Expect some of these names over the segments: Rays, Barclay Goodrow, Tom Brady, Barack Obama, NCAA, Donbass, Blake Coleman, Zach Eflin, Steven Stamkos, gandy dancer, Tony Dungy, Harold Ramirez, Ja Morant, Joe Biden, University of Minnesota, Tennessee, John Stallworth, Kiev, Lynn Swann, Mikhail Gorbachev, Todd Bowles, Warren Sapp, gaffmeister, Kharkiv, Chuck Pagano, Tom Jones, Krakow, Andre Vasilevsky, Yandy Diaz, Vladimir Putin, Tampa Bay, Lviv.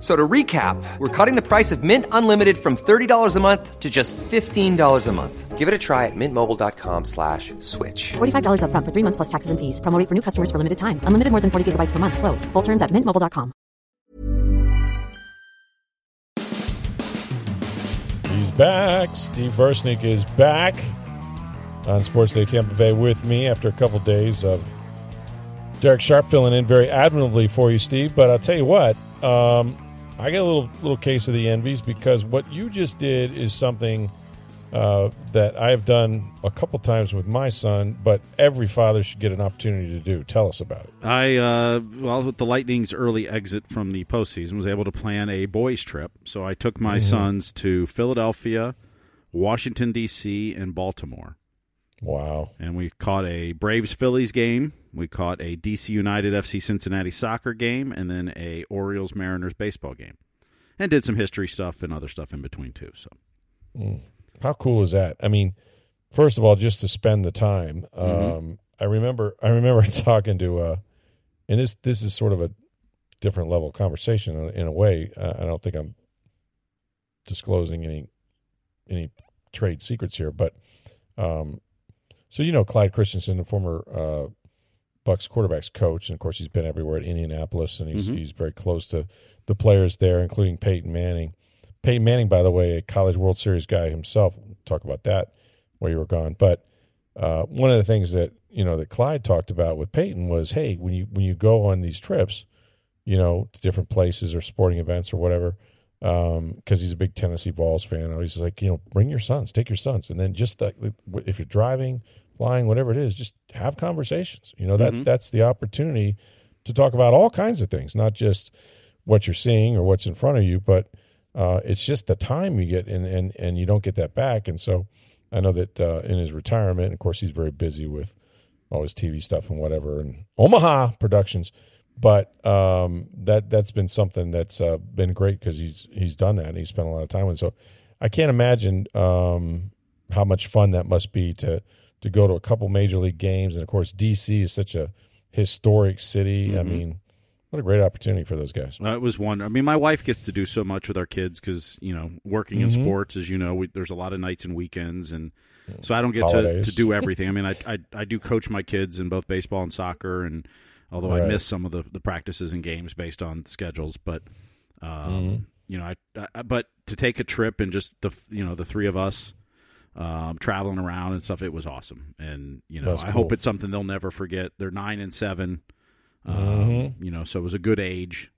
So to recap, we're cutting the price of Mint Unlimited from $30 a month to just $15 a month. Give it a try at mintmobile.com/switch. $45 up front for 3 months plus taxes and fees. Promo rate for new customers for limited time. Unlimited more than 40 gigabytes per month. Slows full terms at mintmobile.com. He's back. Steve Versnick is back on Sports Day Tampa Bay with me after a couple days of Derek Sharp filling in very admirably for you, Steve. But I'll tell you what. I get a little case of the envies because what you just did is something that I've done a couple times with my son, but every father should get an opportunity to do. Tell us about it. I with the Lightning's early exit from the postseason, was able to plan a boys' trip. So I took my sons to Philadelphia, Washington, D.C., and Baltimore. Wow. And we caught a Braves-Phillies game. We caught a D.C. United FC Cincinnati soccer game and then a Orioles-Mariners baseball game. And did some history stuff and other stuff in between, too. So, how cool is that? I mean, first of all, just to spend the time. I remember talking to, and this is sort of a different level of conversation in a way. I don't think I'm disclosing any trade secrets here, but so you know Clyde Christensen, the former Bucs quarterback's coach, and of course he's been everywhere at Indianapolis, and he's very close to the players there, including Peyton Manning. Peyton Manning, by the way, a college World Series guy himself. We'll talk about that while you were gone. But one of the things that that Clyde talked about with Peyton was, hey, when you go on these trips, to different places or sporting events or whatever, because he's a big Tennessee Vols fan, he's like, bring your sons, take your sons, and then just if you're driving, flying, whatever it is, just have conversations. That's the opportunity to talk about all kinds of things, not just what you're seeing or what's in front of you, but it's just the time you get, and you don't get that back. And so I know that in his retirement, of course, he's very busy with all his TV stuff and whatever, and Omaha Productions. But that's been something that's been great because he's done that and he's spent a lot of time with it. So I can't imagine how much fun that must be to go to a couple major league games. And, of course, D.C. is such a historic city. I mean, what a great opportunity for those guys. It was wonderful. I mean, my wife gets to do so much with our kids because, working in sports, as you know, there's a lot of nights and weekends. And so I don't get to do everything. I mean, I do coach my kids in both baseball and soccer, and although I miss some of the practices and games based on schedules. But, but to take a trip and just, the three of us traveling around and stuff, it was awesome. And, I hope it's something they'll never forget. They're 9 and 7, so it was a good age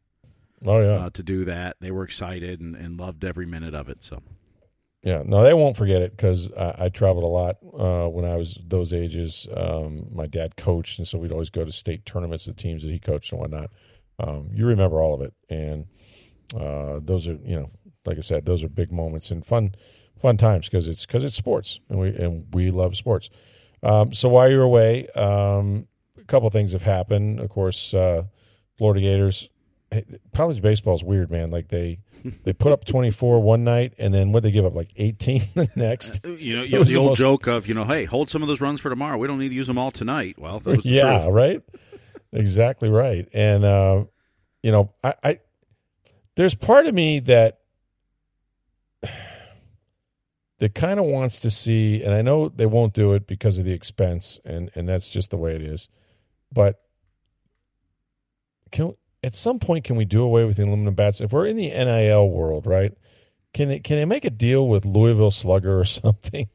to do that. They were excited and loved every minute of it. So, yeah, no, they won't forget it because I traveled a lot when I was those ages. My dad coached, and so we'd always go to state tournaments, the teams that he coached and whatnot. You remember all of it, and those are, like I said, those are big moments and fun times because it's sports, and we love sports. So while you're away, a couple things have happened. Of course, Florida Gators. College baseball is weird, man. Like they put up 24 one night, and then what they give up, like 18 the next. The old joke of hey, hold some of those runs for tomorrow. We don't need to use them all tonight. Well, that was the truth. Right, exactly right. And I there's part of me that kind of wants to see, and I know they won't do it because of the expense, and that's just the way it is. But at some point, can we do away with the aluminum bats? If we're in the NIL world, right, can they make a deal with Louisville Slugger or something?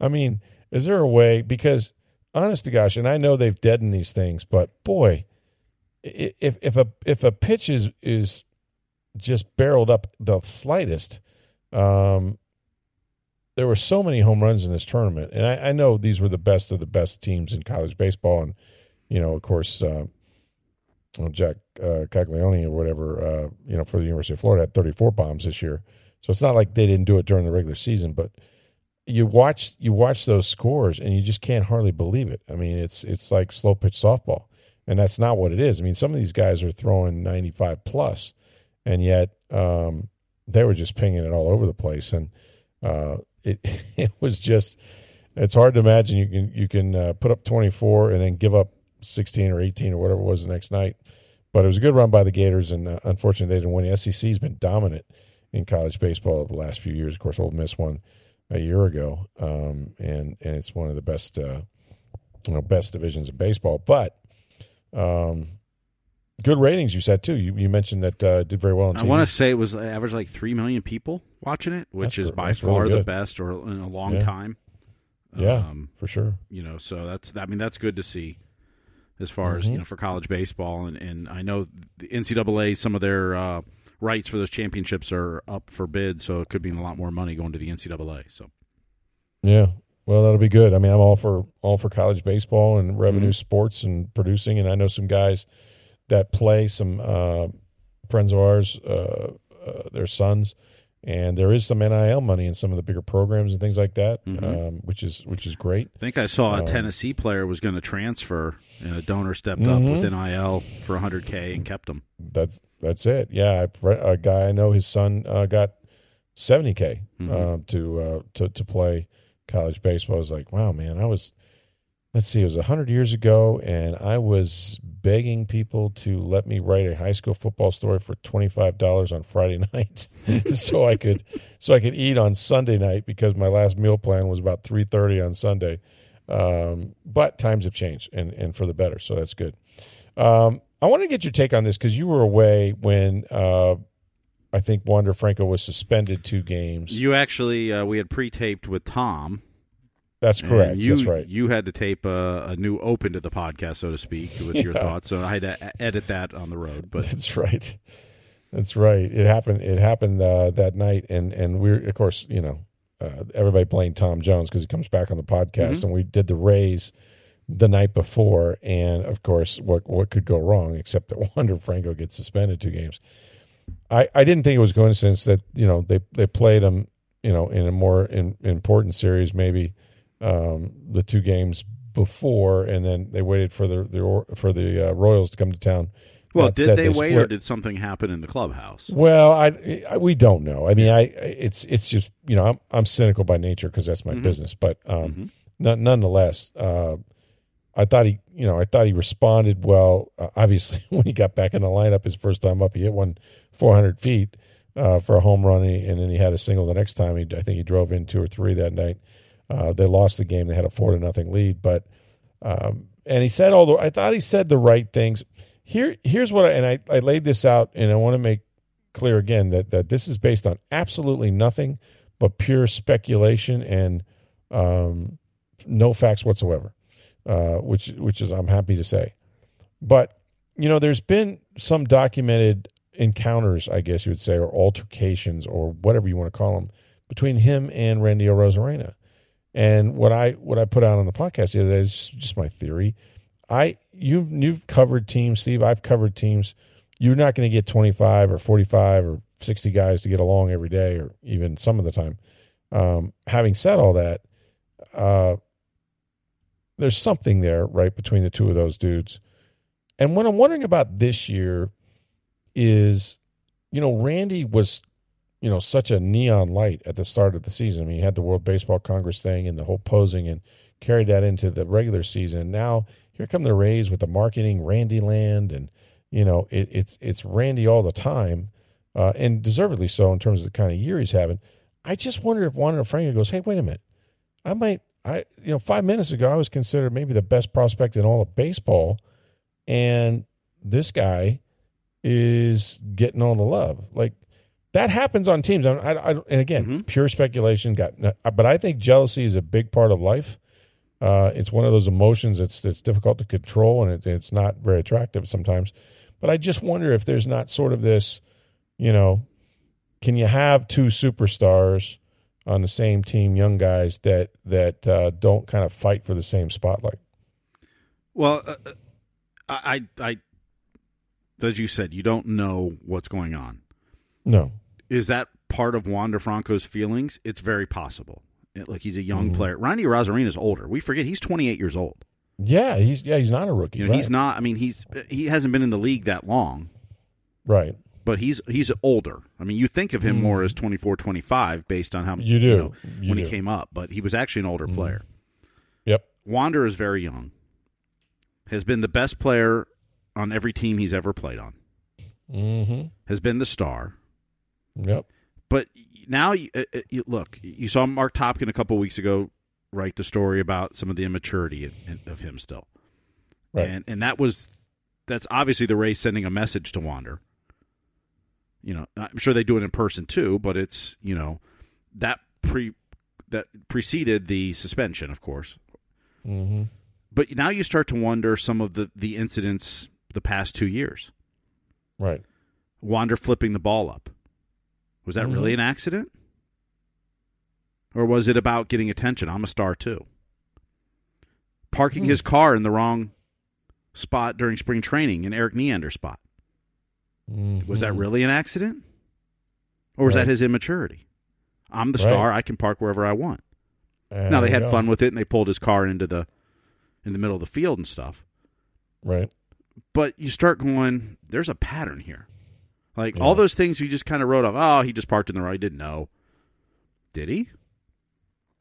I mean, is there a way? Because, honest to gosh, and I know they've deadened these things, but, boy, if a pitch is just barreled up the slightest, there were so many home runs in this tournament. And I know these were the best of the best teams in college baseball. And, of course, Jack Caglione or whatever, for the University of Florida had 34 bombs this year. So it's not like they didn't do it during the regular season, but you watch those scores and you just can't hardly believe it. I mean, it's like slow pitch softball. And that's not what it is. I mean, some of these guys are throwing 95 plus, and yet they were just pinging it all over the place. And it was just, it's hard to imagine you can put up 24 and then give up 16 or 18 or whatever it was the next night. But it was a good run by the Gators, and unfortunately they didn't win. The SEC has been dominant in college baseball the last few years. Of course, Ole Miss won a year ago, and it's one of the best best divisions in baseball. But good ratings, you said, too. You mentioned that did very well. I want to say it was average like 3 million people watching it, which is by far the best or in a long time. Yeah, for sure. You know, so that's good to see as far as, you know, for college baseball. And I know the NCAA, some of their rights for those championships are up for bid, so it could mean a lot more money going to the NCAA. So, yeah. Well, that'll be good. I mean, I'm all for college baseball and revenue sports and producing. And I know some guys that play, some friends of ours, their sons, and there is some NIL money in some of the bigger programs and things like that, which is great. I think I saw a Tennessee player was going to transfer, and a donor stepped up with NIL for $100K and kept him. That's it. Yeah, a guy I know, his son got $70K to play college baseball. I was like, wow, man, it was 100 years ago, and I was begging people to let me write a high school football story for $25 on Friday night so I could eat on Sunday night, because my last meal plan was about 3:30 on Sunday. But times have changed, and for the better, so that's good. I want to get your take on this, because you were away when I think Wander Franco was suspended 2 games. You actually, we had pre-taped with Tom. That's correct. That's right. You had to tape a new open to the podcast, so to speak, with your thoughts. So I had to edit that on the road. But that's right. That's right. It happened that night, and we, of course, you know, everybody blamed Tom Jones because he comes back on the podcast, and we did the Rays the night before, and of course, what could go wrong except that Wander Franco gets suspended 2 games. I didn't think it was coincidence that, you know, they played him, you know, in a more important series, maybe the 2 games before, and then they waited for the Royals to come to town. Well, did they wait, or did something happen in the clubhouse? Well, we don't know. I mean, it's just, you know, I'm cynical by nature because that's my business, but nonetheless, I thought he responded well. Obviously, when he got back in the lineup his first time up, he hit one 400 feet for a home run, and then he had a single the next time. I think he drove in 2 or 3 that night. They lost the game. They had a 4-0 lead. But and he said, although I thought he said the right things. Here's what I laid this out, and I want to make clear again that this is based on absolutely nothing but pure speculation and no facts whatsoever. Which is, I'm happy to say. But, you know, there's been some documented encounters, I guess you would say, or altercations, or whatever you want to call them, between him and Randy Arozarena. And what I put out on the podcast the other day is just my theory. You've covered teams, Steve. I've covered teams. You're not going to get 25 or 45 or 60 guys to get along every day, or even some of the time. Having said all that, there's something there, right, between the two of those dudes. And what I'm wondering about this year is, you know, Randy was, you know, such a neon light at the start of the season. I mean, he had the World Baseball Congress thing and the whole posing, and carried that into the regular season. And now here come the Rays with the marketing, Randy Land, and, you know, it's Randy all the time, and deservedly so in terms of the kind of year he's having. I just wonder if Wander Franco goes, hey, wait a minute, I 5 minutes ago, I was considered maybe the best prospect in all of baseball, and this guy is getting all the love. Like, that happens on teams. Pure speculation. But I think jealousy is a big part of life. It's one of those emotions that's difficult to control, and it's not very attractive sometimes. But I just wonder if there's not sort of this, you know, can you have 2 superstars on the same team, young guys that don't kind of fight for the same spotlight? Well, I as you said, you don't know what's going on. No. Is that part of Wander Franco's feelings? It's very possible. Like, he's a young player. Randy Arozarena is older. We forget he's 28 years old. Yeah, he's not a rookie. You know, right. He's not. I mean, he hasn't been in the league that long, right? But he's older. I mean, you think of him more as 24, 25 based on how you do he came up, but he was actually an older player. Yep. Wander is very young. Has been the best player on every team he's ever played on. Mm-hmm. Has been the star. Yep. But now, look, you saw Mark Topkin a couple weeks ago write the story about some of the immaturity of him still. Right. And that's obviously the Rays sending a message to Wander. You know, I'm sure they do it in person too, but it's, you know, that preceded the suspension, of course. Mm-hmm. But now you start to wonder some of the incidents the past 2 years. Right. Wander flipping the ball up. Was that really an accident? Or was it about getting attention? I'm a star too. Parking his car in the wrong spot during spring training, in Eric Neander's spot. Mm-hmm. Was that really an accident? Or was that his immaturity? I'm the star. I can park wherever I want. Now, they had fun with it, and they pulled his car into the in the middle of the field and stuff. Right. But you start going, there's a pattern here. Like, all those things you just kind of wrote off, oh, he just parked in the right. He didn't know. Did he?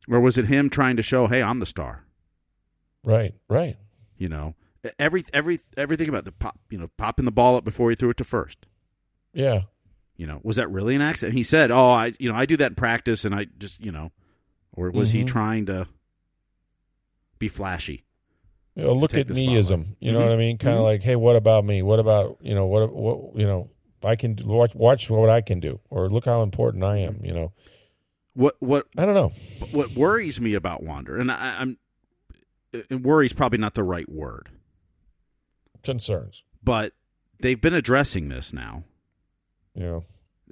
Or was it him trying to show, hey, I'm the star? Right, right. You know? Everything about the pop, you know, popping the ball up before he threw it to first. Yeah. You know, was that really an accident? He said, "Oh, I do that in practice, and I just, you know," or was he trying to be flashy? You know, look at meism. You know what I mean? Kind of like, hey, what about me? What about what you know? I can watch what I can do, or look how important I am. You know, what I don't know. What worries me about Wander, and worry's probably not the right word. Concerns, but they've been addressing this now. Yeah,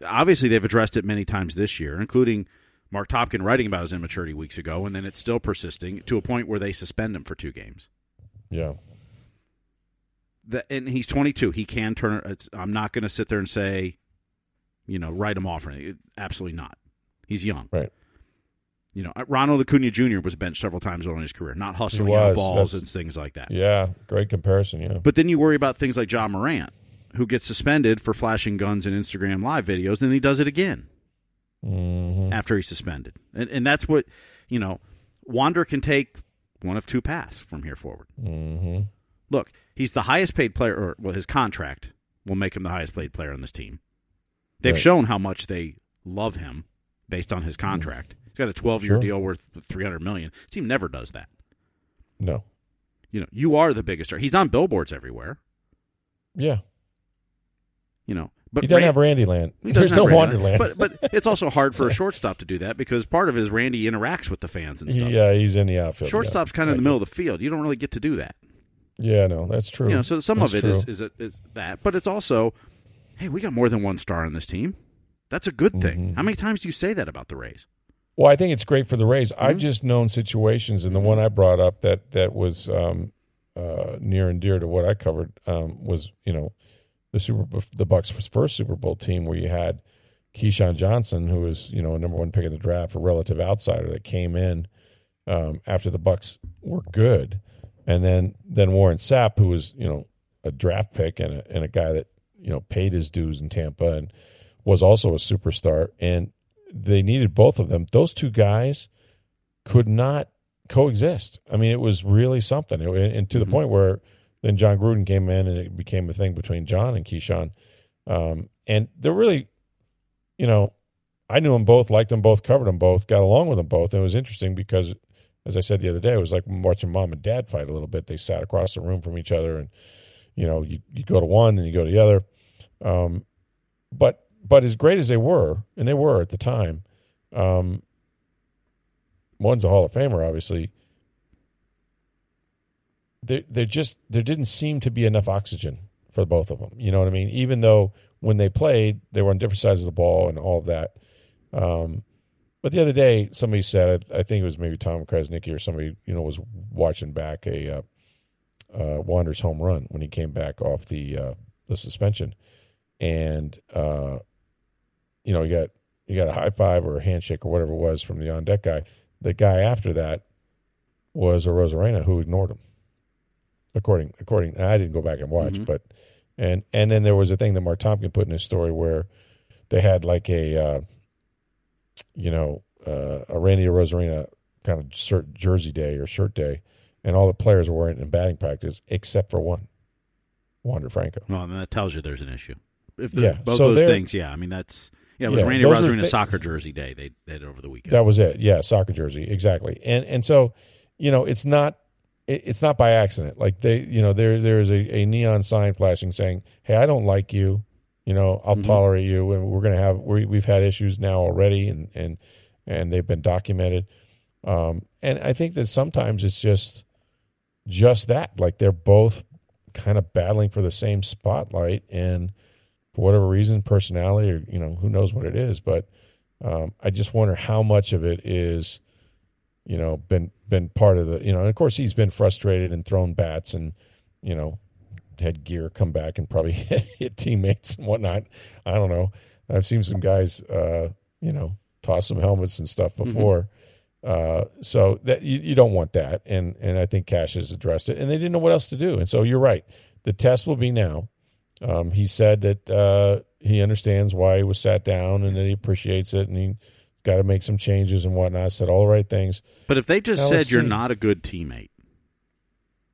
obviously they've addressed it many times this year, including Mark Topkin writing about his immaturity weeks ago, and then it's still persisting to a point where they suspend him for 2 games. Yeah, and he's 22. He can turn. I'm not going to sit there and say, write him off. Absolutely not. He's young, right? You know, Ronald Acuna Jr. was benched several times during his career, not hustling out balls and things like that. Yeah, great comparison, yeah. But then you worry about things like Ja Morant, who gets suspended for flashing guns in Instagram Live videos, and he does it again after he's suspended. And that's what, Wander can take one of 2 paths from here forward. Mm-hmm. Look, he's the highest-paid player, his contract will make him the highest-paid player on this team. They've shown how much they love him based on his contract. Mm-hmm. Got a 12-year deal worth $300 million. This team never does that. No. You are the biggest star. He's on billboards everywhere. Yeah. But he doesn't have Randy Land. There's no Wander Land. But it's also hard for a shortstop to do that because part of it is Randy interacts with the fans and stuff. Yeah, he's in the outfield. Shortstop's kind of in the middle of the field. You don't really get to do that. Yeah, no, that's true. So some of it is that. But it's also, hey, we got more than one star on this team. That's a good thing. Mm-hmm. How many times do you say that about the Rays? Well, I think it's great for the Rays. Mm-hmm. I've just known situations, and the one I brought up that was near and dear to what I covered was, the Bucs' first Super Bowl team, where you had Keyshawn Johnson, who was, a number 1 pick in the draft, a relative outsider that came in after the Bucs were good, and then Warren Sapp, who was, a draft pick and a guy that paid his dues in Tampa and was also a superstar and. They needed both of them. Those 2 guys could not coexist. I mean, it was really something. And to the point where then John Gruden came in and it became a thing between John and Keyshawn. And they're really, I knew them both, liked them both, covered them both, got along with them both. And it was interesting because, as I said the other day, it was like watching mom and dad fight a little bit. They sat across the room from each other and, you go to one and you go to the other. But as great as they were, and they were at the time, one's a Hall of Famer, obviously. There didn't seem to be enough oxygen for both of them. You know what I mean? Even though when they played, they were on different sides of the ball and all of that. But the other day, somebody said, I think it was maybe Tom Krasnicki or somebody, was watching back a Wander's home run when he came back off the suspension. And, you got a high five or a handshake or whatever it was from the on-deck guy. The guy after that was Arozarena, who ignored him. According, I didn't go back and watch, but and then there was a thing that Mark Topkin put in his story where they had like a Randy Arozarena kind of jersey day or shirt day, and all the players were wearing it in batting practice except for one, Wander Franco. Well, and that tells you there's an issue. If both so those things, I mean that's it was Randy Arozarena soccer jersey day they did over the weekend. That was it. Yeah, soccer jersey exactly. And so it's not. It's not by accident. Like there's a neon sign flashing saying, "Hey, I don't like you. I'll tolerate you, and we're gonna have we've had issues now already, and they've been documented." And I think that sometimes it's just that. Like they're both kind of battling for the same spotlight, and for whatever reason, personality or who knows what it is. But I just wonder how much of it is. Been part of the, and of course he's been frustrated and thrown bats and, had gear come back and probably hit teammates and whatnot. I don't know. I've seen some guys, toss some helmets and stuff before. So that you don't want that. And I think Cash has addressed it and they didn't know what else to do. And so you're right. The test will be now. He said that he understands why he was sat down and that he appreciates it. And he got to make some changes and whatnot, said all the right things. But if they just said you're not a good teammate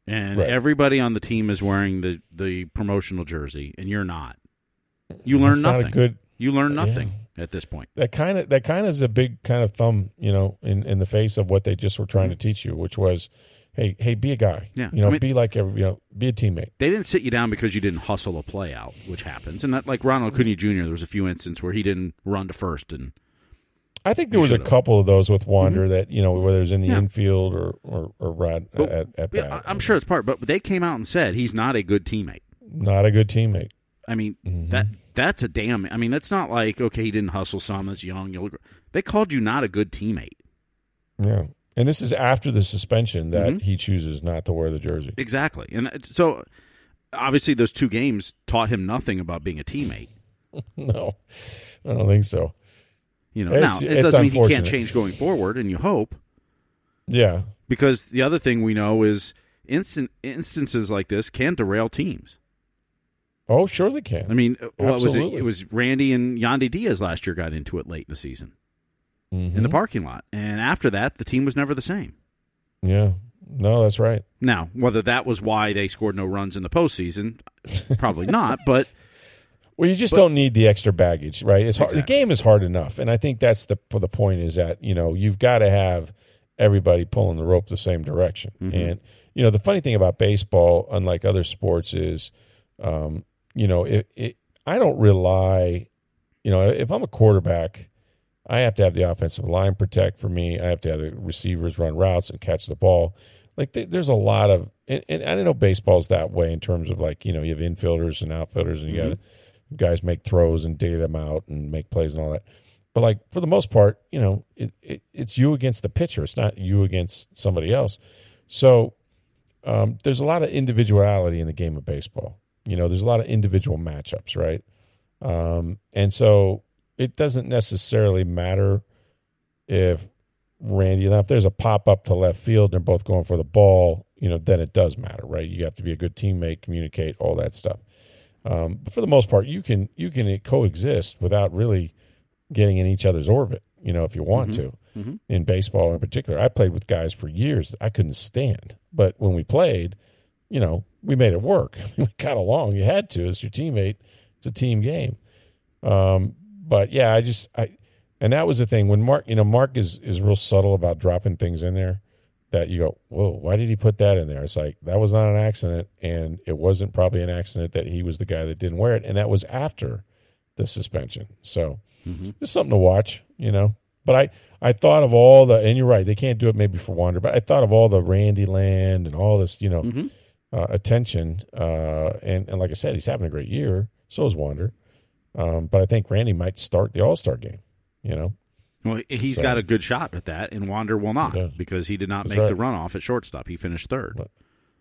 and everybody on the team is wearing the promotional jersey and you're not, you learn nothing. You learn nothing at this point. That kind of is a big kind of thumb, in the face of what they just were trying to teach you, which was, hey, be a guy. Yeah. Be like be a teammate. They didn't sit you down because you didn't hustle a play out, which happens. And that, like Ronald Acuna Jr., there was a few instances where he didn't run to first and I think there was a couple of those with Wander that, whether it was in the infield or Rod at bat. Yeah, I'm sure it's part, but they came out and said he's not a good teammate. Not a good teammate. I mean, that's a damn – I mean, that's not like, okay, he didn't hustle some, that's young. They called you not a good teammate. Yeah, and this is after the suspension that he chooses not to wear the jersey. Exactly. And so, obviously, those two games taught him nothing about being a teammate. No, I don't think so. Now, it doesn't mean he can't change going forward, and you hope. Yeah. Because the other thing we know is instances like this can derail teams. Oh, sure they can. I mean, what was it? It was Randy and Yandy Diaz last year got into it late in the season in the parking lot. And after that, the team was never the same. Yeah. No, that's right. Now, whether that was why they scored no runs in the postseason, probably not, but... Well, you just don't need the extra baggage, right? It's hard. Exactly. The game is hard enough, and I think that's the point is that, you've got to have everybody pulling the rope the same direction. And, the funny thing about baseball, unlike other sports, is, I don't rely, if I'm a quarterback, I have to have the offensive line protect for me. I have to have the receivers run routes and catch the ball. Like, there's a lot of, and I don't know baseball's that way in terms of, like, you have infielders and outfielders and you got to, guys make throws and dig them out and make plays and all that. But, like, for the most part, it's you against the pitcher. It's not you against somebody else. So there's a lot of individuality in the game of baseball. There's a lot of individual matchups, right? And so it doesn't necessarily matter if if there's a pop-up to left field and they're both going for the ball, then it does matter, right? You have to be a good teammate, communicate, all that stuff. But for the most part, you can coexist without really getting in each other's orbit, if you want to. In baseball in particular, I played with guys for years that I couldn't stand. But when we played, we made it work. We got along. You had to. It's your teammate. It's a team game. But yeah, and that was the thing when Mark is real subtle about dropping things in there that you go, whoa, why did he put that in there? It's like, that was not an accident, and it wasn't probably an accident that he was the guy that didn't wear it, and that was after the suspension. So just something to watch, But I thought of all the – and you're right, they can't do it maybe for Wander, but I thought of all the Randy Land and all this, attention. And like I said, he's having a great year. So is Wander. But I think Randy might start the All-Star game, Well, he's got a good shot at that, and Wander will not because he did not make the runoff at shortstop. He finished third.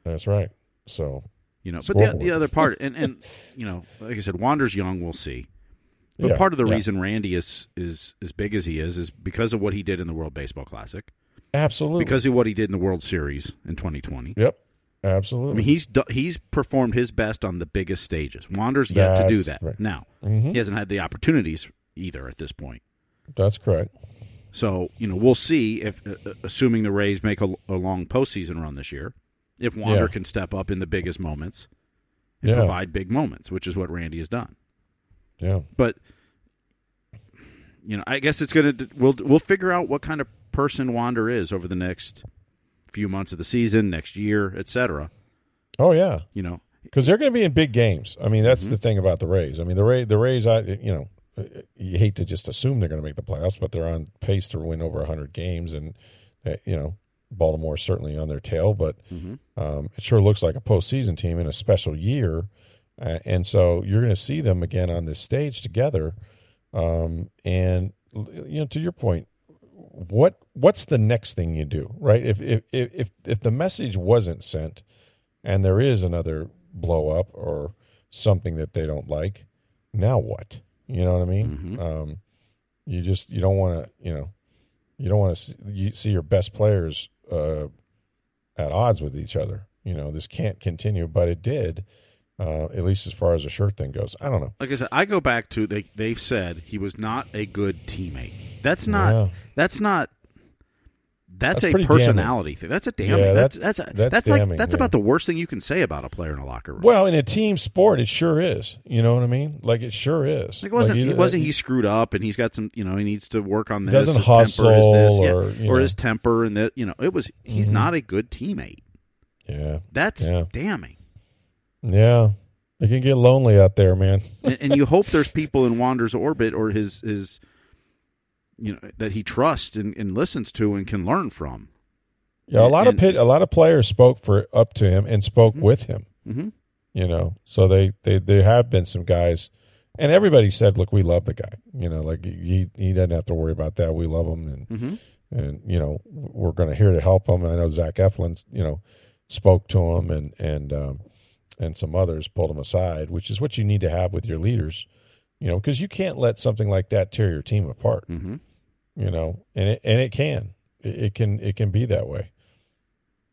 That's right. So, but the other part, and like I said, Wander's young. We'll see. But part of the reason Randy is as big as he is because of what he did in the World Baseball Classic. Absolutely. Because of what he did in the World Series in 2020. Yep. Absolutely. I mean, he's performed his best on the biggest stages. Wander's yet to do that now. Mm-hmm. He hasn't had the opportunities either at this point. That's correct. So, you know, we'll see if, assuming the Rays make a long postseason run this year, if Wander can step up in the biggest moments and provide big moments, which is what Randy has done. Yeah. But, you know, I guess it's going to – we'll figure out what kind of person Wander is over the next few months of the season, next year, et cetera. Oh, yeah. You know. Because they're going to be in big games. I mean, that's the thing about the Rays. I mean, the Rays, you hate to just assume they're going to make the playoffs, but they're on pace to win over 100 games. And, you know, Baltimore's certainly on their tail, but it sure looks like a postseason team in a special year. And so you're going to see them again on this stage together. And, you know, to your point, what's the next thing you do, right? If the message wasn't sent and there is another blow up or something that they don't like, now what? You know what I mean? Mm-hmm. You don't want to, you don't want to see your best players at odds with each other. You know, this can't continue, but it did, at least as far as the shirt thing goes. I don't know. Like I said, I go back to they've said he was not a good teammate. That's a personality damning thing. That's a damning. Yeah, that's damning, like that's about the worst thing you can say about a player in a locker room. Well, in a team sport, it sure is. You know what I mean? Like it sure is. Like he screwed up, and he's got some. You know, he needs to work on this. Doesn't his hustle temper is this, or his temper, and that. You know, it was. He's not a good teammate. Yeah, that's damning. Yeah, it can get lonely out there, man. and you hope there's people in Wander's orbit or his. You know, that he trusts and listens to and can learn from. Yeah, a lot of players spoke up to him and spoke with him. Mm-hmm. You know, so there have been some guys, and everybody said, "Look, we love the guy. You know, like he doesn't have to worry about that. We love him, and and you know, we're going to here to help him." And I know Zach Eflin, you know, spoke to him, and some others pulled him aside, which is what you need to have with your leaders. You know, because you can't let something like that tear your team apart. Mm-hmm. You know, and it can be that way.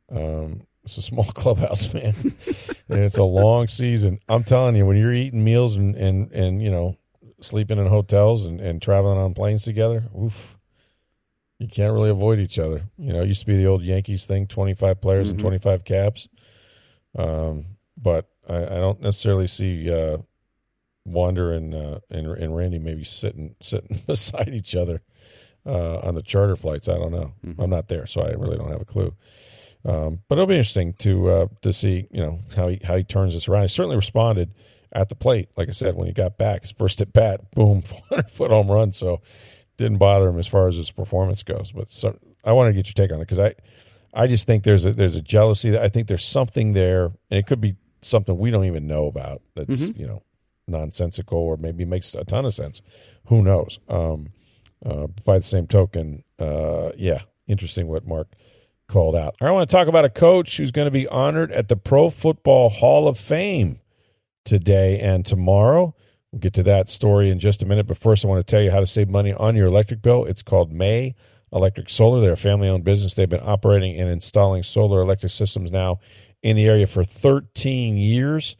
It's a small clubhouse, man, and it's a long season. I'm telling you, when you're eating meals and you know, sleeping in hotels and traveling on planes together, oof, you can't really avoid each other. You know, it used to be the old Yankees thing: 25 players and 25 cabs. But I don't necessarily see. Wander and Randy maybe sitting beside each other on the charter flights. I don't know. Mm-hmm. I'm not there, so I really don't have a clue. But it'll be interesting to see, you know, how he turns this around. He certainly responded at the plate, like I said, when he got back. His first at bat, boom, 400-foot home run. So didn't bother him as far as his performance goes. But I wanted to get your take on it because I just think there's a jealousy. I think there's something there, and it could be something we don't even know about. That's you know, nonsensical, or maybe makes a ton of sense. Who knows? By the same token, interesting what Mark called out. I want to talk about a coach who's going to be honored at the Pro Football Hall of Fame today and tomorrow. We'll get to that story in just a minute, but first I want to tell you how to save money on your electric bill. It's called May Electric Solar. They're a family-owned business. They've been operating and installing solar electric systems now in the area for 13 years.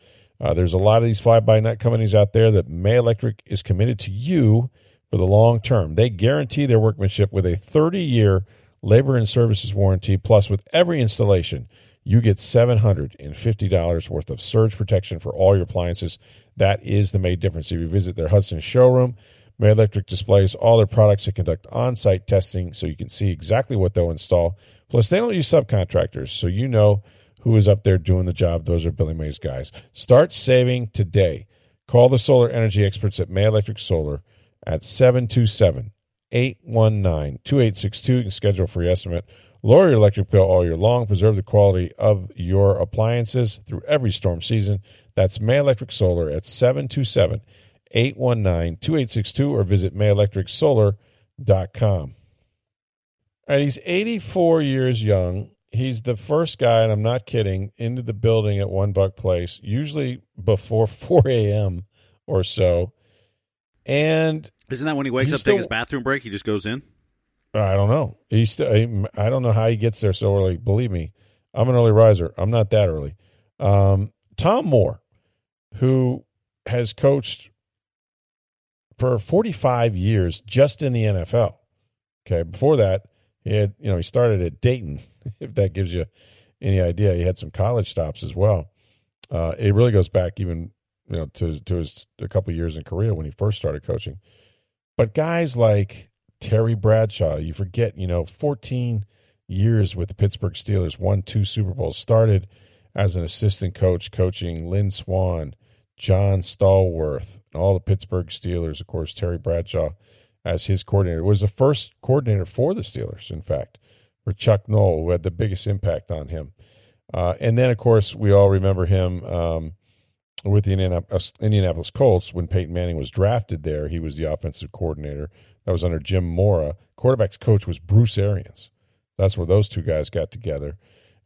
There's a lot of these fly-by-night companies out there that May Electric is committed to you for the long term. They guarantee their workmanship with a 30-year labor and services warranty. Plus, with every installation, you get $750 worth of surge protection for all your appliances. That is the May difference. If you visit their Hudson showroom, May Electric displays all their products and conduct on-site testing so you can see exactly what they'll install. Plus, they don't use subcontractors, so you know who is up there doing the job. Those are Billy May's guys. Start saving today. Call the solar energy experts at May Electric Solar at 727-819-2862. You can schedule a free estimate. Lower your electric bill all year long. Preserve the quality of your appliances through every storm season. That's May Electric Solar at 727-819-2862 or visit mayelectricsolar.com. All right, he's 84 years young. He's the first guy, and I'm not kidding, into the building at One Buck Place, usually before 4 a.m. or so. And isn't that when he wakes up, take his bathroom break, he just goes in? I don't know. I don't know how he gets there so early. Believe me, I'm an early riser. I'm not that early. Tom Moore, who has coached for 45 years just in the NFL. Okay, before that, he had, he started at Dayton, if that gives you any idea. He had some college stops as well. It really goes back even, to his a couple of years in Korea when he first started coaching. But guys like Terry Bradshaw, you forget, 14 years with the Pittsburgh Steelers, won 2 Super Bowls, started as an assistant coach, coaching Lynn Swann, John Stallworth, and all the Pittsburgh Steelers. Of course, Terry Bradshaw as his coordinator, was the first coordinator for the Steelers, in fact, for Chuck Noll, who had the biggest impact on him. And then, of course, we all remember him with the Indianapolis Colts when Peyton Manning was drafted there. He was the offensive coordinator. That was under Jim Mora. Quarterback's coach was Bruce Arians. That's where those two guys got together.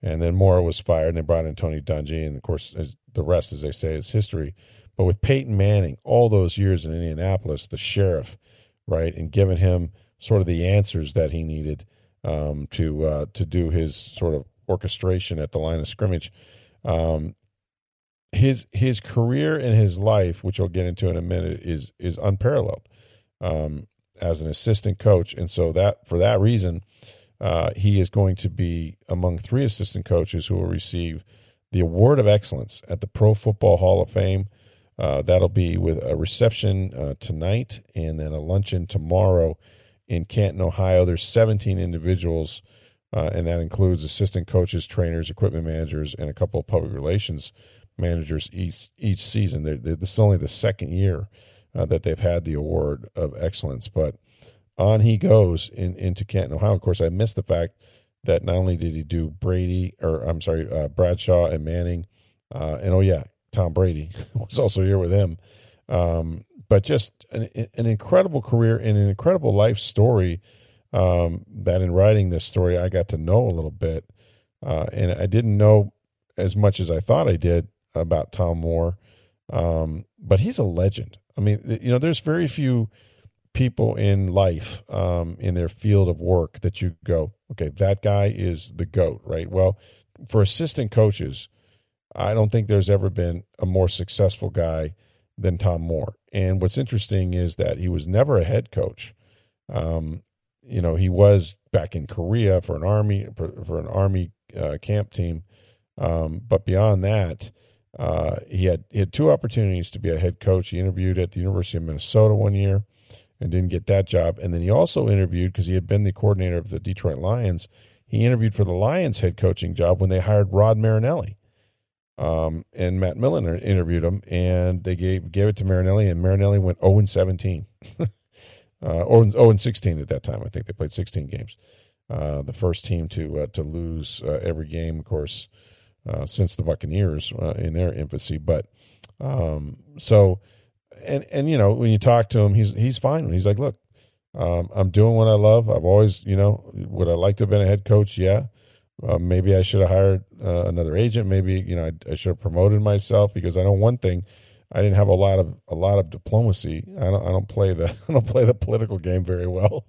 And then Mora was fired, and they brought in Tony Dungy. And, of course, the rest, as they say, is history. But with Peyton Manning, all those years in Indianapolis, the sheriff, right, and giving him sort of the answers that he needed to do his sort of orchestration at the line of scrimmage. His career and his life, which we'll get into in a minute, is unparalleled as an assistant coach. And so that for that reason, he is going to be among 3 assistant coaches who will receive the Award of Excellence at the Pro Football Hall of Fame. That'll be with a reception tonight and then a luncheon tomorrow in Canton, Ohio. There's 17 individuals, and that includes assistant coaches, trainers, equipment managers, and a couple of public relations managers each season. This is only the second year that they've had the Award of Excellence. But on he goes into Canton, Ohio. Of course, I missed the fact that not only did he do Bradshaw and Manning, and Tom Brady was also here with him. But just an incredible career and an incredible life story that in writing this story, I got to know a little bit. And I didn't know as much as I thought I did about Tom Moore. But he's a legend. I mean, there's very few people in life in their field of work that you go, okay, that guy is the GOAT, right? Well, for assistant coaches, I don't think there's ever been a more successful guy than Tom Moore. And what's interesting is that he was never a head coach. He was back in Korea for an army camp team. But beyond that, he had 2 opportunities to be a head coach. He interviewed at the University of Minnesota one year and didn't get that job. And then he also interviewed, because he had been the coordinator of the Detroit Lions, he interviewed for the Lions head coaching job when they hired Rod Marinelli. And Matt Millen interviewed him, and they gave it to Marinelli, and Marinelli went 0-17, or 0-16 at that time. I think they played 16 games. The first team to lose every game, of course, since the Buccaneers in their infancy. But when you talk to him, he's fine. He's like, look, I'm doing what I love. I've always, would I like to have been a head coach? Yeah. Maybe I should have hired another agent. Maybe I should have promoted myself, because I know one thing: I didn't have a lot of diplomacy. I don't play the political game very well.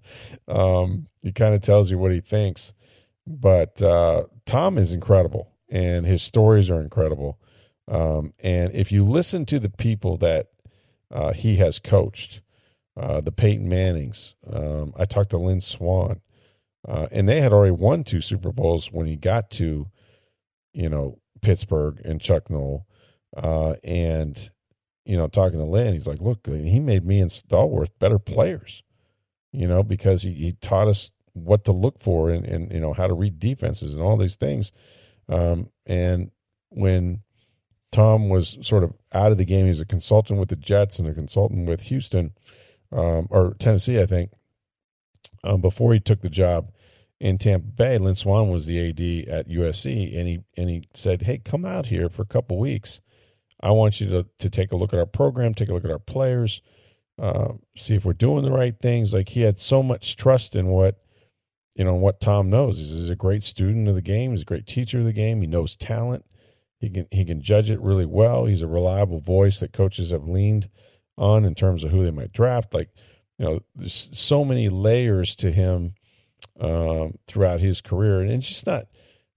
He kind of tells you what he thinks, but Tom is incredible, and his stories are incredible. And if you listen to the people that he has coached, the Peyton Mannings, I talked to Lynn Swann. And they had already won 2 Super Bowls when he got to, Pittsburgh and Chuck Noll. And, talking to Lynn, he's like, look, he made me and Stallworth better players, because he taught us what to look for and how to read defenses and all these things. And when Tom was sort of out of the game, he was a consultant with the Jets and a consultant with Houston, or Tennessee, I think. Before he took the job in Tampa Bay, Lynn Swann was the AD at USC, and he said, hey, come out here for a couple weeks. I want you to take a look at our program, take a look at our players, see if we're doing the right things. Like, he had so much trust in what Tom knows. He's a great student of the game. He's a great teacher of the game. He knows talent. He can judge it really well. He's a reliable voice that coaches have leaned on in terms of who they might draft. Like, there's so many layers to him throughout his career, and it's just not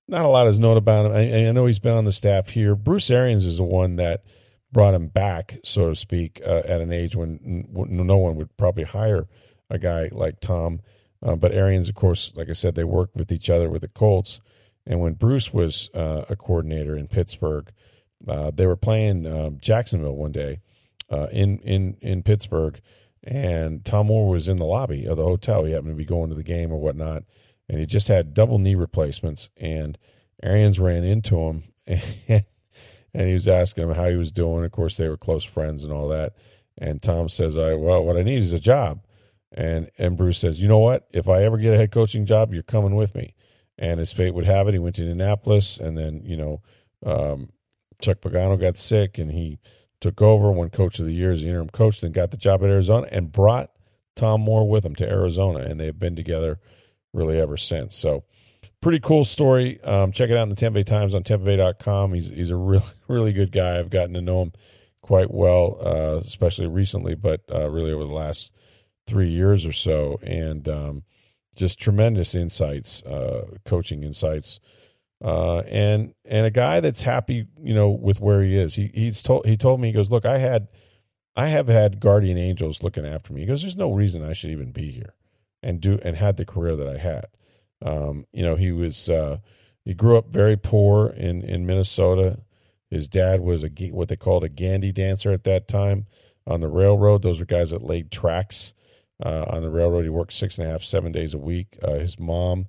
Not a lot is known about him. I know he's been on the staff here. Bruce Arians is the one that brought him back, so to speak, at an age when no one would probably hire a guy like Tom. But Arians, of course, like I said, they worked with each other with the Colts. And when Bruce was a coordinator in Pittsburgh, they were playing Jacksonville one day in Pittsburgh, and Tom Moore was in the lobby of the hotel. He happened to be going to the game or whatnot, and he just had double knee replacements, and Arians ran into him, and he was asking him how he was doing. Of course, they were close friends and all that, and Tom says, well, what I need is a job. And Bruce says, you know what? If I ever get a head coaching job, you're coming with me. And as fate would have it, he went to Indianapolis, and then, Chuck Pagano got sick, and he took over, won coach of the year as the interim coach, then got the job at Arizona and brought Tom Moore with him to Arizona, and they have been together really ever since. So pretty cool story. Check it out in the Tampa Bay Times on tampabay.com. He's a really, really good guy. I've gotten to know him quite well, especially recently, but really over the last 3 years or so, and just tremendous insights, coaching insights, and a guy that's happy, with where he is. He told me, he goes, look, I have had guardian angels looking after me. He goes, there's no reason I should even be here and had the career that I had. He grew up very poor in Minnesota. His dad was what they called a gandy dancer at that time on the railroad. Those were guys that laid tracks on the railroad. He worked 7 days a week. His mom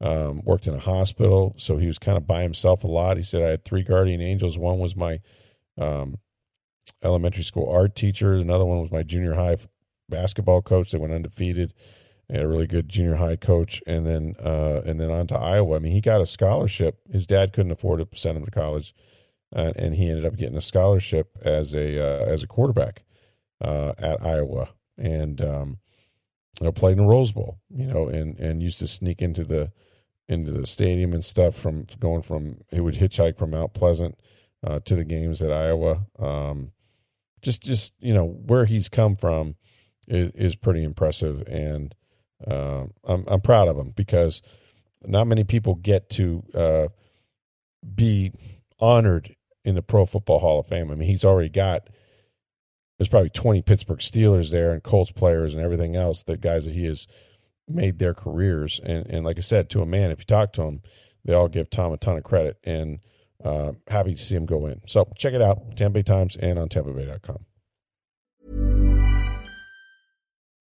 worked in a hospital, so he was kind of by himself a lot. He said, I had three guardian angels. One was my elementary school art teacher. Another one was my junior high basketball coach. They went undefeated. They had a really good junior high coach. And then on to Iowa. I mean, he got a scholarship. His dad couldn't afford to send him to college, and he ended up getting a scholarship as a quarterback at Iowa. And played in the Rose Bowl, and used to sneak into the stadium and stuff. He would hitchhike from Mount Pleasant to the games at Iowa. Where he's come from is pretty impressive, and I'm proud of him because not many people get to be honored in the Pro Football Hall of Fame. I mean, he's already got. There's probably 20 Pittsburgh Steelers there and Colts players and everything else, the guys that he has made their careers. And like I said, to a man, if you talk to him, they all give Tom a ton of credit, and happy to see him go in. So check it out, Tampa Bay Times and on tampabay.com.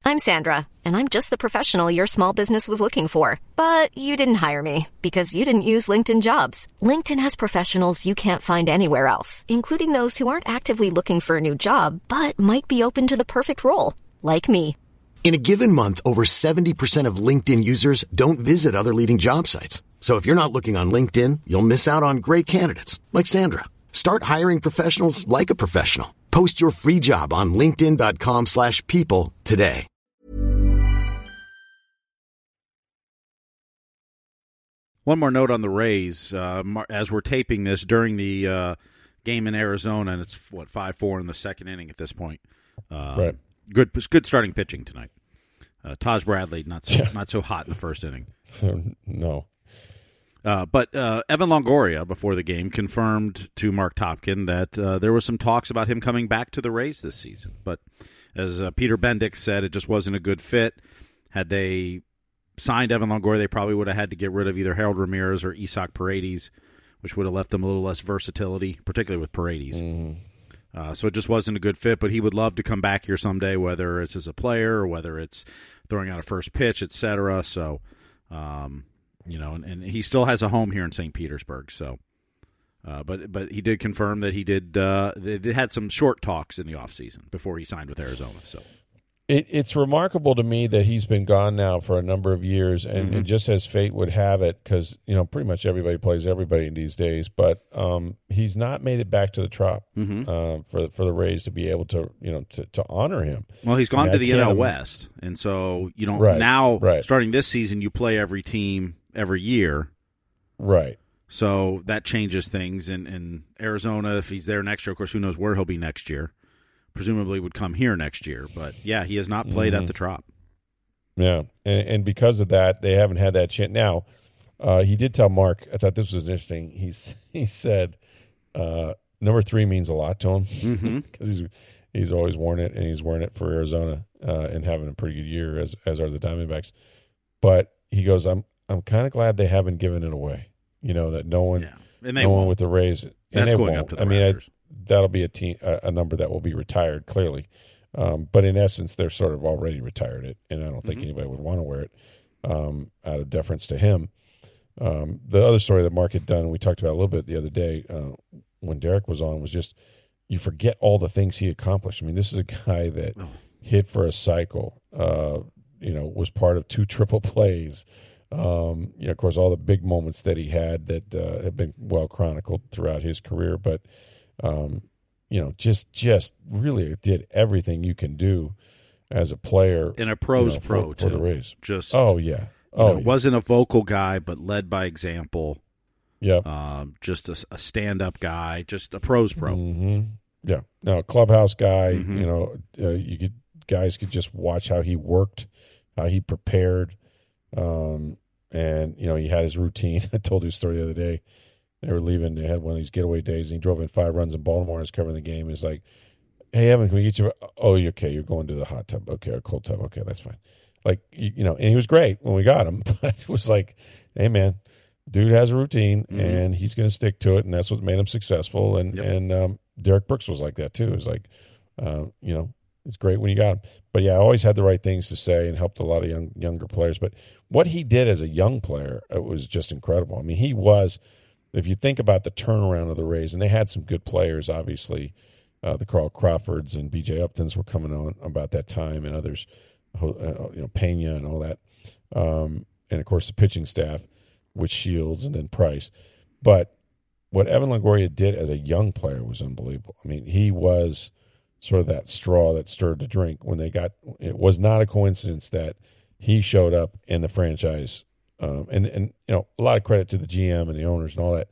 I'm Sandra, and I'm just the professional your small business was looking for. But you didn't hire me because you didn't use LinkedIn Jobs. LinkedIn has professionals you can't find anywhere else, including those who aren't actively looking for a new job, but might be open to the perfect role, like me. In a given month, over 70% of LinkedIn users don't visit other leading job sites. So if you're not looking on LinkedIn, you'll miss out on great candidates like Sandra. Start hiring professionals like a professional. Post your free job on linkedin.com/people today. One more note on the Rays. As we're taping this during the game in Arizona, and it's 5-4 in the second inning at this point. Right. Good starting pitching tonight. Taz Bradley not so hot in the first inning. No. But Evan Longoria before the game confirmed to Mark Topkin that there was some talks about him coming back to the Rays this season. But as Peter Bendick said, it just wasn't a good fit. Had they signed Evan Longoria, they probably would have had to get rid of either Harold Ramirez or Isak Paredes, which would have left them a little less versatility, particularly with Paredes. Mm-hmm. So it just wasn't a good fit, but he would love to come back here someday, whether it's as a player or whether it's throwing out a first pitch, et cetera. So, and he still has a home here in St. Petersburg. So, but he did confirm that he did. They had some short talks in the offseason before he signed with Arizona. So. It's remarkable to me that he's been gone now for a number of years, and mm-hmm. just as fate would have it, because pretty much everybody plays everybody in these days. But he's not made it back to the Trop mm-hmm. for the Rays to be able to honor him. Well, he's gone to the NL West, and so now starting this season, you play every team every year, right? So that changes things. And Arizona, if he's there next year, of course, who knows where he'll be next year. Presumably would come here next year, but yeah, he has not played mm-hmm. at the Trop. Yeah, and because of that, they haven't had that chance. Now, He did tell Mark, I thought this was interesting. He said number 3 means a lot to him because he's always worn it, and he's wearing it for Arizona and having a pretty good year, as are the Diamondbacks. But he goes, I'm kind of glad they haven't given it away. You know, that no one, no one with the Rays. That's going up to the Raptors. I mean, that'll be a team, a number that will be retired clearly. But in essence, they're sort of already retired it, and I don't think anybody would want to wear it out of deference to him. The other story that Mark had done, we talked about a little bit the other day when Derek was on, was just you forget all the things he accomplished. I mean, this is a guy that hit for a cycle, was part of 2 triple plays. Of course, all the big moments that he had that have been well chronicled throughout his career. But, just really did everything you can do as a player. And a pro's pro, too. For the Rays. Wasn't a vocal guy, but led by example. Yeah. Just a stand-up guy, just a pro's pro. Mm-hmm. Yeah. No, clubhouse guy, guys could just watch how he worked, how he prepared. And, he had his routine. I told you a story the other day. They were leaving. They had one of these getaway days, and he drove in 5 runs in Baltimore and was covering the game. He's like, hey, Evan, can we get you? Oh, okay. You're going to the hot tub. Okay. Or cold tub. Okay. That's fine. Like, and he was great when we got him, but it was like, hey, man, dude has a routine and he's going to stick to it. And that's what made him successful. And, Derek Brooks was like that too. It was like, it's great when you got him. But, yeah, I always had the right things to say and helped a lot of younger players. But what he did as a young player, it was just incredible. I mean, he was, if you think about the turnaround of the Rays, and they had some good players, obviously. The Carl Crawfords and B.J. Uptons were coming on about that time, and others, Pena and all that. And, of course, the pitching staff with Shields and then Price. But what Evan Longoria did as a young player was unbelievable. I mean, he was sort of that straw that stirred the drink when they got. It was not a coincidence that he showed up in the franchise, and a lot of credit to the GM and the owners and all that.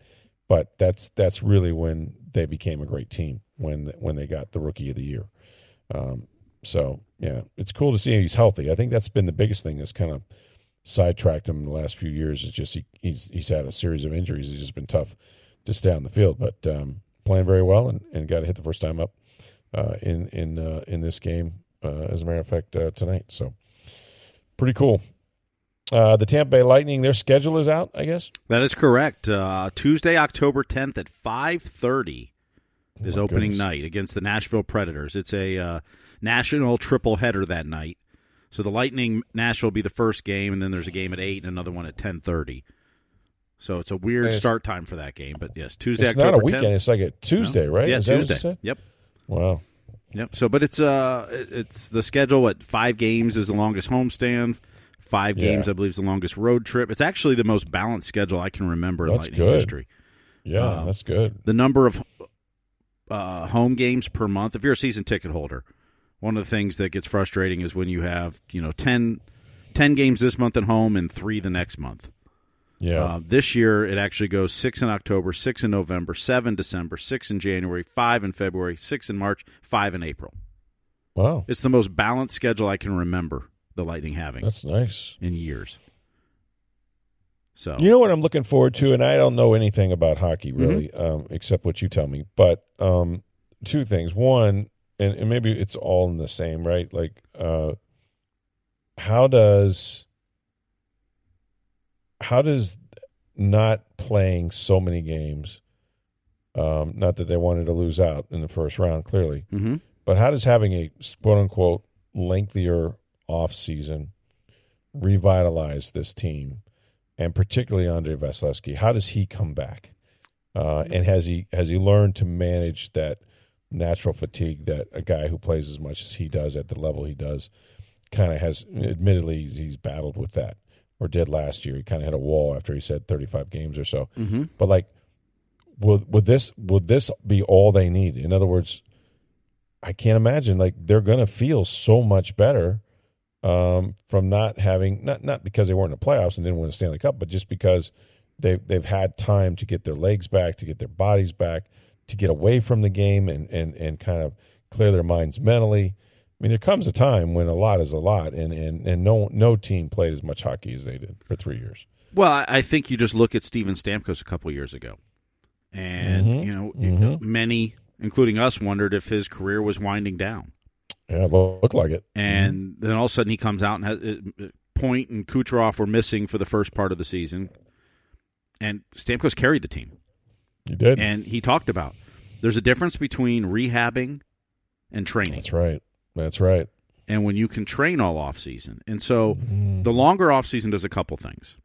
But that's really when they became a great team when they got the Rookie of the Year. So yeah, it's cool to see he's healthy. I think that's been the biggest thing that's kind of sidetracked him in the last few years. Is just he's had a series of injuries. It's just been tough to stay on the field, but playing very well and got a hit the first time up. In this game, as a matter of fact, tonight. So pretty cool. The Tampa Bay Lightning, their schedule is out, I guess? That is correct. Tuesday, October 10th at 5:30 is opening night against the Nashville Predators. It's a national triple header that night. So the Lightning Nashville will be the first game, and then there's a game at 8 and another one at 10:30. So it's a weird start time for that game. But, yes, Tuesday, October 10th. It's not a weekend. It's like a Tuesday, right? Yeah, Tuesday. Yep. Wow. Yep. So, but it's the schedule. At 5 games is the longest homestand. 5 games, I believe, is the longest road trip. It's actually the most balanced schedule I can remember in Lightning history. Yeah, that's good. The number of home games per month. If you're a season ticket holder, one of the things that gets frustrating is when you have 10 games this month at home and 3 the next month. Yeah. This year, it actually goes 6 in October, 6 in November, 7 in December, 6 in January, 5 in February, 6 in March, 5 in April. Wow. It's the most balanced schedule I can remember the Lightning having. That's nice. In years. So you know what I'm looking forward to, and I don't know anything about hockey, really, except what you tell me. But 2 things. One, and maybe it's all in the same, right? Like, how does not playing so many games, not that they wanted to lose out in the first round, clearly, but how does having a quote-unquote lengthier offseason revitalize this team, and particularly Andre Vasilevsky? How does he come back? And has he learned to manage that natural fatigue that a guy who plays as much as he does at the level he does kind of has? Admittedly, he's battled with that. Or did last year. He kind of hit a wall after he said 35 games or so. But like, will this be all they need? In other words, I can't imagine like they're going to feel so much better from not having not because they weren't in the playoffs and didn't win the Stanley Cup, but just because they've had time to get their legs back, to get their bodies back, to get away from the game and kind of clear their minds mentally. I mean, there comes a time when a lot is a lot, and no team played as much hockey as they did for 3 years. Well, I think you just look at Steven Stamkos a couple years ago. And, you know, many, including us, wondered if his career was winding down. Yeah, it looked like it. And then all of a sudden he comes out and has Point and Kucherov were missing for the first part of the season. And Stamkos carried the team. He did. And he talked about there's a difference between rehabbing and training. That's right. That's right. And when you can train all offseason. And so the longer offseason does a couple things.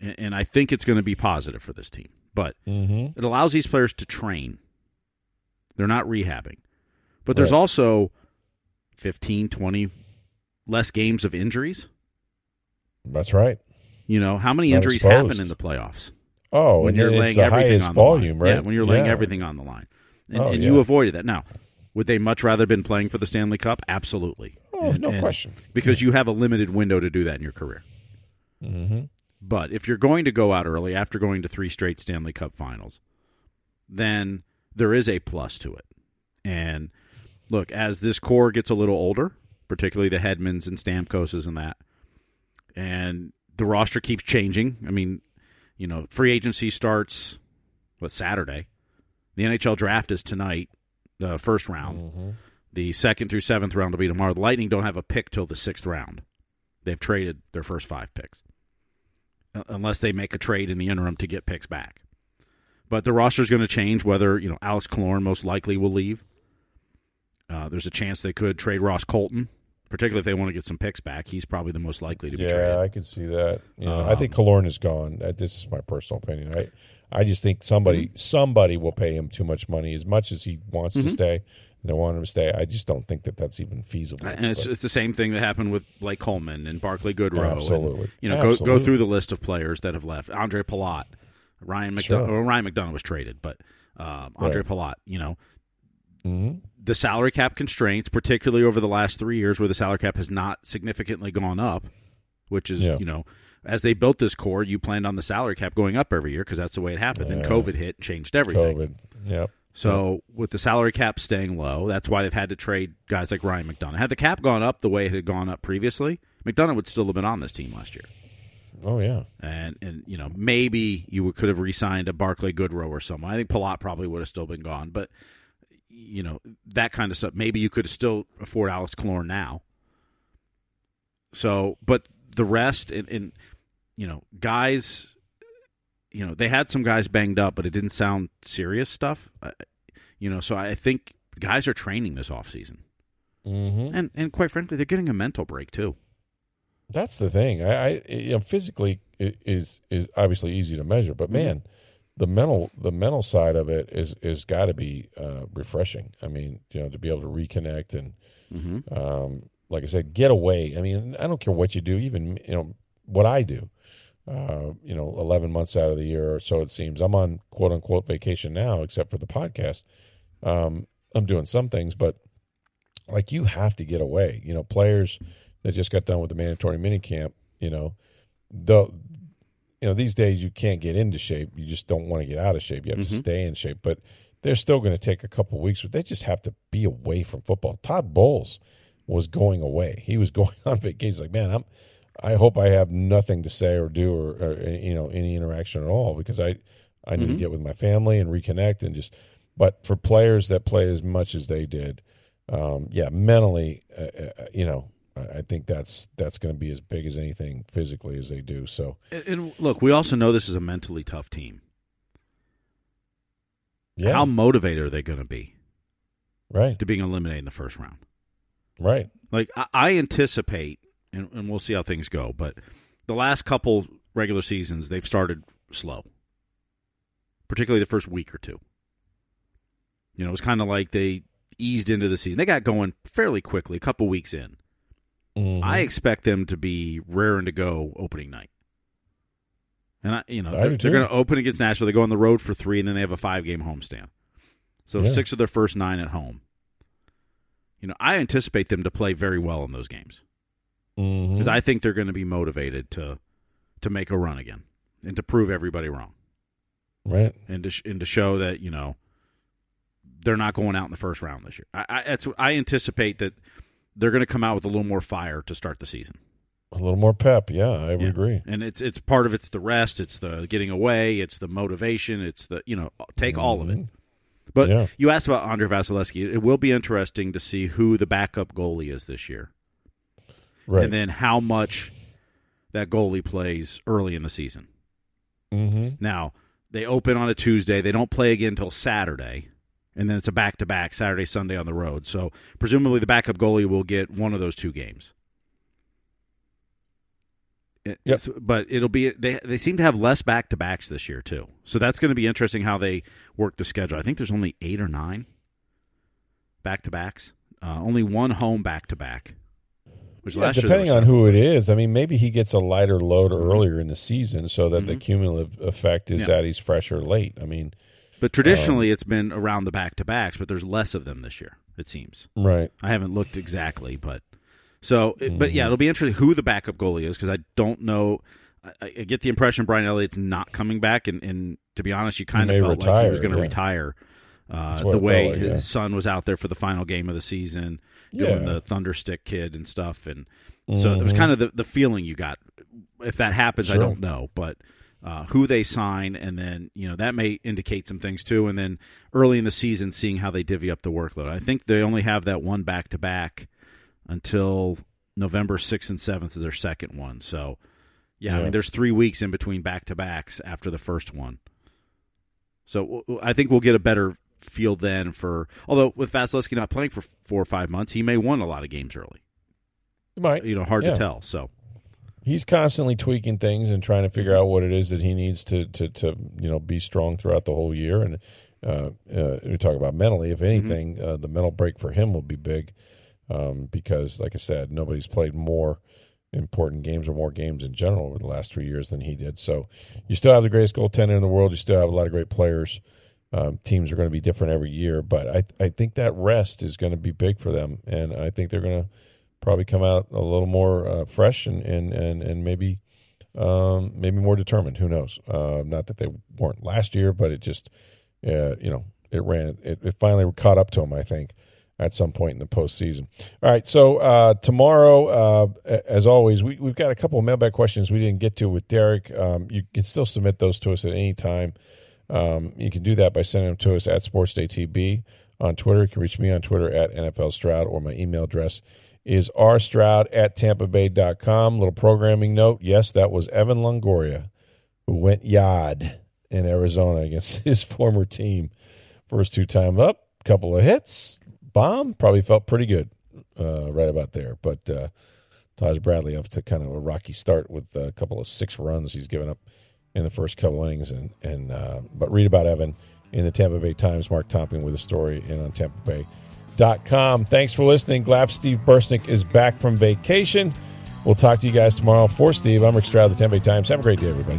And I think it's going to be positive for this team. But it allows these players to train. They're not rehabbing. But there's also 15, 20 less games of injuries. That's right. You know, how many injuries happen in the playoffs? Oh, when you're laying everything on the line. Right? Yeah, when you're laying everything on the line. And you avoided that. Now, would they much rather have been playing for the Stanley Cup? Absolutely. Oh, no question. Because you have a limited window to do that in your career. Mm-hmm. But if you're going to go out early after going to three straight Stanley Cup finals, then there is a plus to it. And look, as this core gets a little older, particularly the Hedmans and Stamkoses and that, and the roster keeps changing. I mean, you know, free agency starts, Saturday? The NHL draft is tonight, the first round. The second through seventh round will be tomorrow. The Lightning don't have a pick till the sixth round. They've traded their first five picks, unless they make a trade in the interim to get picks back. But the roster's going to change whether, you know, Alex Killorn most likely will leave. There's a chance they could trade Ross Colton, particularly if they want to get some picks back. He's probably the most likely to be traded. Yeah, I can see that. You know, I think Killorn is gone. This is my personal opinion. I just think somebody will pay him too much money, as much as he wants to stay. They want him to stay. I just don't think that that's even feasible. And it's the same thing that happened with Blake Coleman and Barclay Goodrow. Absolutely. And, you know, go through the list of players that have left. Andre Palat, Ryan McDonough was traded, but Andre Palat, you know. The salary cap constraints, particularly over the last 3 years where the salary cap has not significantly gone up, which is, you know, as they built this core, you planned on the salary cap going up every year because that's the way it happened. Then COVID hit and changed everything. So with the salary cap staying low, that's why they've had to trade guys like Ryan McDonough. Had the cap gone up the way it had gone up previously, McDonough would still have been on this team last year. Oh, yeah. And you know, maybe you could have re-signed a Barclay Goodrow or someone. I think Palat probably would have still been gone. But, you know, that kind of stuff. Maybe you could still afford Alex Killorn now. So, but the rest, and you know, guys... You know, they had some guys banged up, but it didn't sound serious stuff. You know, so I think guys are training this offseason. And quite frankly, they're getting a mental break, too. That's the thing. I you know, physically it is obviously easy to measure, but, man, the mental side of it is got to be refreshing. I mean, you know, to be able to reconnect and, like I said, get away. I mean, I don't care what you do, even, you know, what I do. You know, 11 months out of the year or so it seems. I'm on quote-unquote vacation now, except for the podcast. I'm doing some things, but, like, you have to get away. You know, players that just got done with the mandatory minicamp, you know, these days you can't get into shape. You just don't want to get out of shape. You have to stay in shape. But they're still going to take a couple of weeks. But they just have to be away from football. Todd Bowles was going away. He was going on vacation. He's like, man, I hope I have nothing to say or do or you know, any interaction at all, because I need to get with my family and reconnect and just. But for players that play as much as they did, mentally, you know, I think that's going to be as big as anything physically as they do. So, and look, we also know this is a mentally tough team. Yeah. How motivated are they going to be? Right. To being eliminated in the first round. Right. Like I anticipate. And we'll see how things go. But the last couple regular seasons, they've started slow, particularly the first week or two. You know, it was kind of like they eased into the season. They got going fairly quickly, a couple weeks in. I expect them to be raring to go opening night. And, they're going to open against Nashville. They go on the road for 3, and then they have a 5-game homestand. So 6 of their first 9 at home. You know, I anticipate them to play very well in those games. Because I think they're going to be motivated to make a run again and to prove everybody wrong, right? And to show that, you know, they're not going out in the first round this year. I anticipate that they're going to come out with a little more fire to start the season. A little more pep, yeah, I would agree. And it's part of it's the rest, it's the getting away, it's the motivation, it's the, take all of it. But you asked about Andre Vasilevsky. It will be interesting to see who the backup goalie is this year. Right. And then how much that goalie plays early in the season. Mm-hmm. Now, they open on a Tuesday. They don't play again until Saturday. And then it's a back-to-back Saturday, Sunday on the road. So presumably the backup goalie will get one of those two games. Yep. But it'll be they seem to have less back-to-backs this year, too. So that's going to be interesting how they work the schedule. I think there's only 8 or 9 back-to-backs. Only one home back-to-back. Depending on who it is, I mean, maybe he gets a lighter load earlier in the season so that the cumulative effect is that he's fresher late. I mean, but traditionally it's been around the back-to-backs, but there's less of them this year, it seems. Right. I haven't looked exactly, but it'll be interesting who the backup goalie is because I don't know. I get the impression Brian Elliott's not coming back, and to be honest, you kind of felt like he was going to retire the way his son was out there for the final game of the season. Doing the Thunderstick kid and stuff, and so it was kind of the feeling you got. If that happens, I don't know, but who they sign, and then that may indicate some things too. And then early in the season, seeing how they divvy up the workload. I think they only have that one back to back until November 6th and 7th is their second one. So I mean, there's 3 weeks in between back to backs after the first one. So I think we'll get a better feel then for, although with Vasilevsky not playing for 4 or 5 months, he may won a lot of games early. Right. Hard to tell. So he's constantly tweaking things and trying to figure out what it is that he needs to be strong throughout the whole year. And we talk about mentally, if anything, the mental break for him will be big because, like I said, nobody's played more important games or more games in general over the last 3 years than he did. So you still have the greatest goaltender in the world. You still have a lot of great players. Teams are going to be different every year, but I think that rest is going to be big for them, and I think they're going to probably come out a little more fresh and maybe more determined. Who knows? Not that they weren't last year, but it just it finally caught up to them, I think, at some point in the postseason. All right, so tomorrow, as always, we've got a couple of mailbag questions we didn't get to with Derek. You can still submit those to us at any time. You can do that by sending them to us at SportsDayTB on Twitter. You can reach me on Twitter at NFLStroud, or my email address is rstroud@tampabay.com. Little programming note. Yes, that was Evan Longoria, who went yard in Arizona against his former team. First 2 time up, couple of hits, bomb. Probably felt pretty good right about there. But Taj Bradley up to kind of a rocky start with a couple of 6 runs he's given up in the first couple innings, but read about Evan in the Tampa Bay Times. Mark Topkin with a story in on TampaBay.com. Thanks for listening. Glad Steve Versnick is back from vacation. We'll talk to you guys tomorrow. For Steve, I'm Rick Stroud of the Tampa Bay Times. Have a great day, everybody.